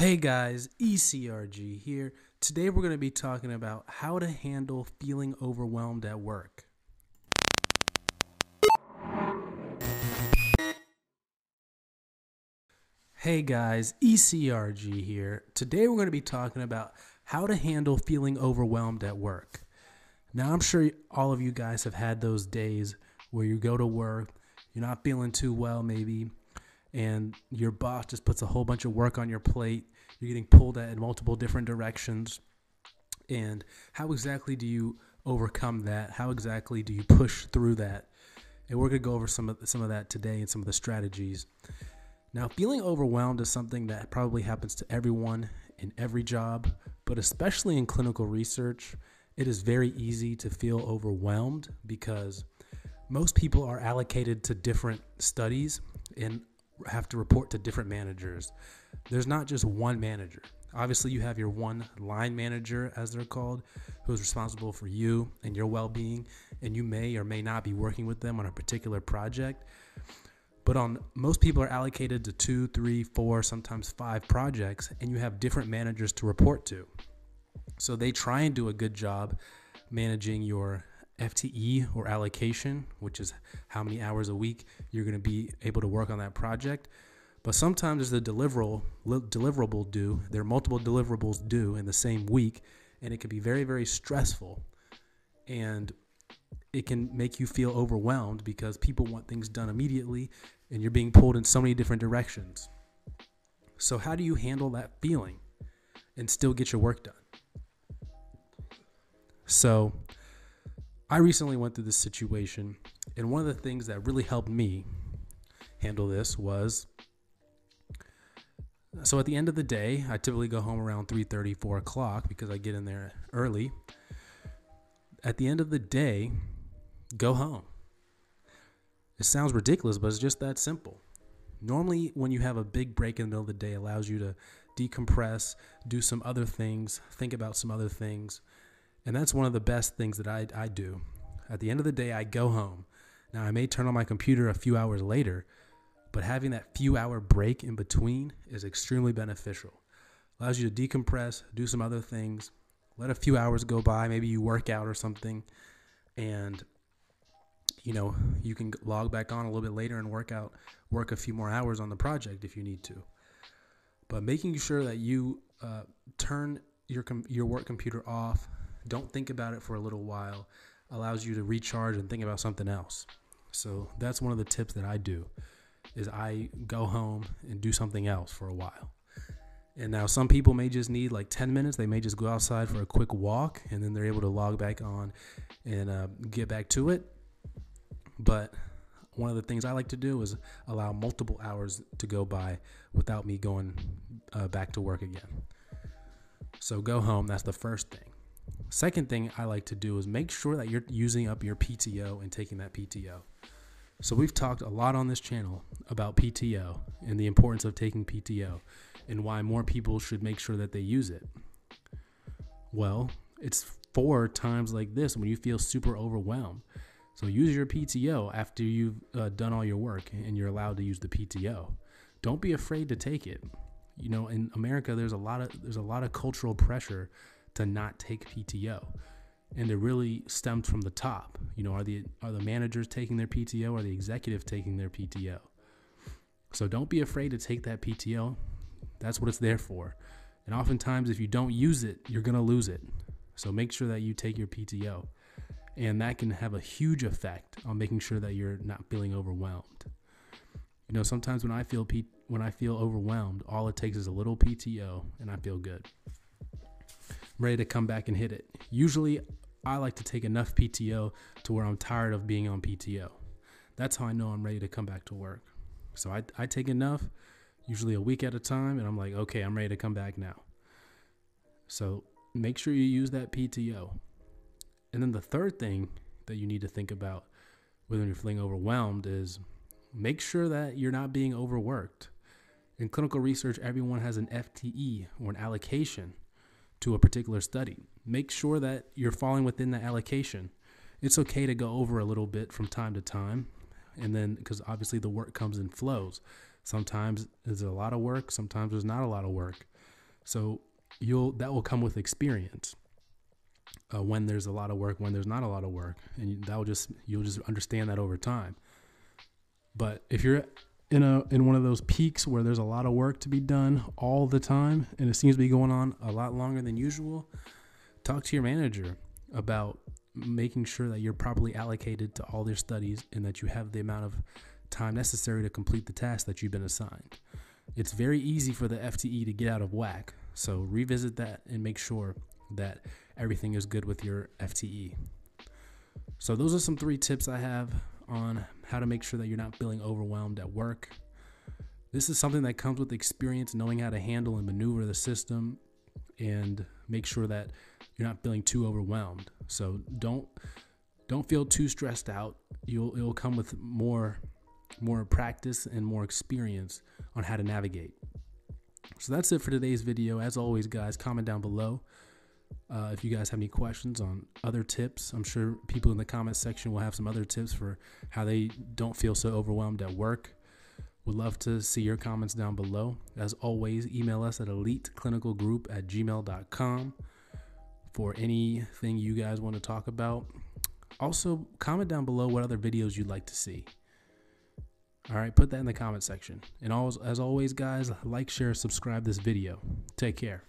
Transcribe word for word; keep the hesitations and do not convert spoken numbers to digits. Hey guys, E C R G here. Today we're going to be talking about how to handle feeling overwhelmed at work. Hey guys, E C R G here. Today we're going to be talking about how to handle feeling overwhelmed at work. Now I'm sure all of you guys have had those days where you go to work, you're not feeling too well maybe, and your boss just puts a whole bunch of work on your plate. You're getting pulled at in multiple different directions. And how exactly do you overcome that? How exactly do you push through that? And we're going to go over some of, some of that today and some of the strategies. Now, feeling overwhelmed is something that probably happens to everyone in every job, but especially in clinical research, it is very easy to feel overwhelmed because most people are allocated to different studies and have to report to different managers. There's not just one manager. Obviously, you have your one line manager, as they're called, who's responsible for you and your well-being, and you may or may not be working with them on a particular project. But on most people are allocated to two, three, four, sometimes five projects, and you have different managers to report to. So they try and do a good job managing your F T E or allocation, which is how many hours a week you're going to be able to work on that project. But sometimes there's the deliverable, deliverable due. There are multiple deliverables due in the same week, and it can be very, very stressful. And it can make you feel overwhelmed because people want things done immediately, and you're being pulled in so many different directions. So how do you handle that feeling and still get your work done? So I recently went through this situation, and one of the things that really helped me handle this was, so at the end of the day, I typically go home around three thirty, four o'clock because I get in there early. At the end of the day, go home. It sounds ridiculous, but it's just that simple. Normally, when you have a big break in the middle of the day, it allows you to decompress, do some other things, think about some other things. And that's one of the best things that I, I do. At the end of the day, I go home. Now, I may turn on my computer a few hours later, but having that few hour break in between is extremely beneficial. Allows you to decompress, do some other things, let a few hours go by. Maybe you work out or something, and you know, you can log back on a little bit later and work out, work a few more hours on the project if you need to. But making sure that you uh, turn your com your work computer off, don't think about it for a little while, allows you to recharge and think about something else. So that's one of the tips that I do, is I go home and do something else for a while. And now some people may just need like ten minutes. They may just go outside for a quick walk, and then they're able to log back on and uh, get back to it. But one of the things I like to do is allow multiple hours to go by without me going uh, back to work again. So go home. That's the first thing. Second thing I like to do is make sure that you're using up your P T O and taking that P T O. So we've talked a lot on this channel about P T O and the importance of taking P T O and why more people should make sure that they use it. Well, it's for times like this when you feel super overwhelmed. So use your P T O after you've uh, done all your work and you're allowed to use the P T O. Don't be afraid to take it. You know, in America, there's a lot of there's a lot of cultural pressure to not take P T O, and it really stems from the top. You know, are the are the managers taking their P T O? Are the executive taking their P T O? So don't be afraid to take that P T O. That's what it's there for. And oftentimes, if you don't use it, you're gonna lose it. So make sure that you take your P T O, and that can have a huge effect on making sure that you're not feeling overwhelmed. You know, sometimes when I feel P when I feel overwhelmed, all it takes is a little P T O, and I feel good. Ready to come back and hit it. Usually I like to take enough P T O to where I'm tired of being on P T O. That's how I know I'm ready to come back to work. So I, I take enough, usually a week at a time, and I'm like, okay, I'm ready to come back now. So make sure you use that P T O. And then the third thing that you need to think about when you're feeling overwhelmed is make sure that you're not being overworked. In clinical research, everyone has an F T E or an allocation to a particular study. Make sure that you're falling within the allocation. It's okay to go over a little bit from time to time, and then because obviously the work comes in flows. Sometimes there's a lot of work, sometimes there's not a lot of work. So you'll that will come with experience. Uh, when there's a lot of work, when there's not a lot of work, and that will just you'll just understand that over time. But if you're in a in one of those peaks where there's a lot of work to be done all the time, and it seems to be going on a lot longer than usual, talk to your manager about making sure that you're properly allocated to all their studies and that you have the amount of time necessary to complete the task that you've been assigned. It's very easy for the F T E to get out of whack, so revisit that and make sure that everything is good with your F T E. So those are some three tips I have on how to make sure that you're not feeling overwhelmed at work. This is something that comes with experience, knowing how to handle and maneuver the system and make sure that you're not feeling too overwhelmed. So don't don't feel too stressed out. You'll it'll come with more more practice and more experience on how to navigate. So that's it for today's video. As always, guys, comment down below uh, if you guys have any questions on other tips. I'm sure people in the comment section will have some other tips for how they don't feel so overwhelmed at work. Would love to see your comments down below. As always, email us at elite clinical group at gmail dot com for anything you guys want to talk about. Also, comment down below what other videos you'd like to see. All right, put that in the comment section. And as always, guys, like, share, subscribe this video. Take care.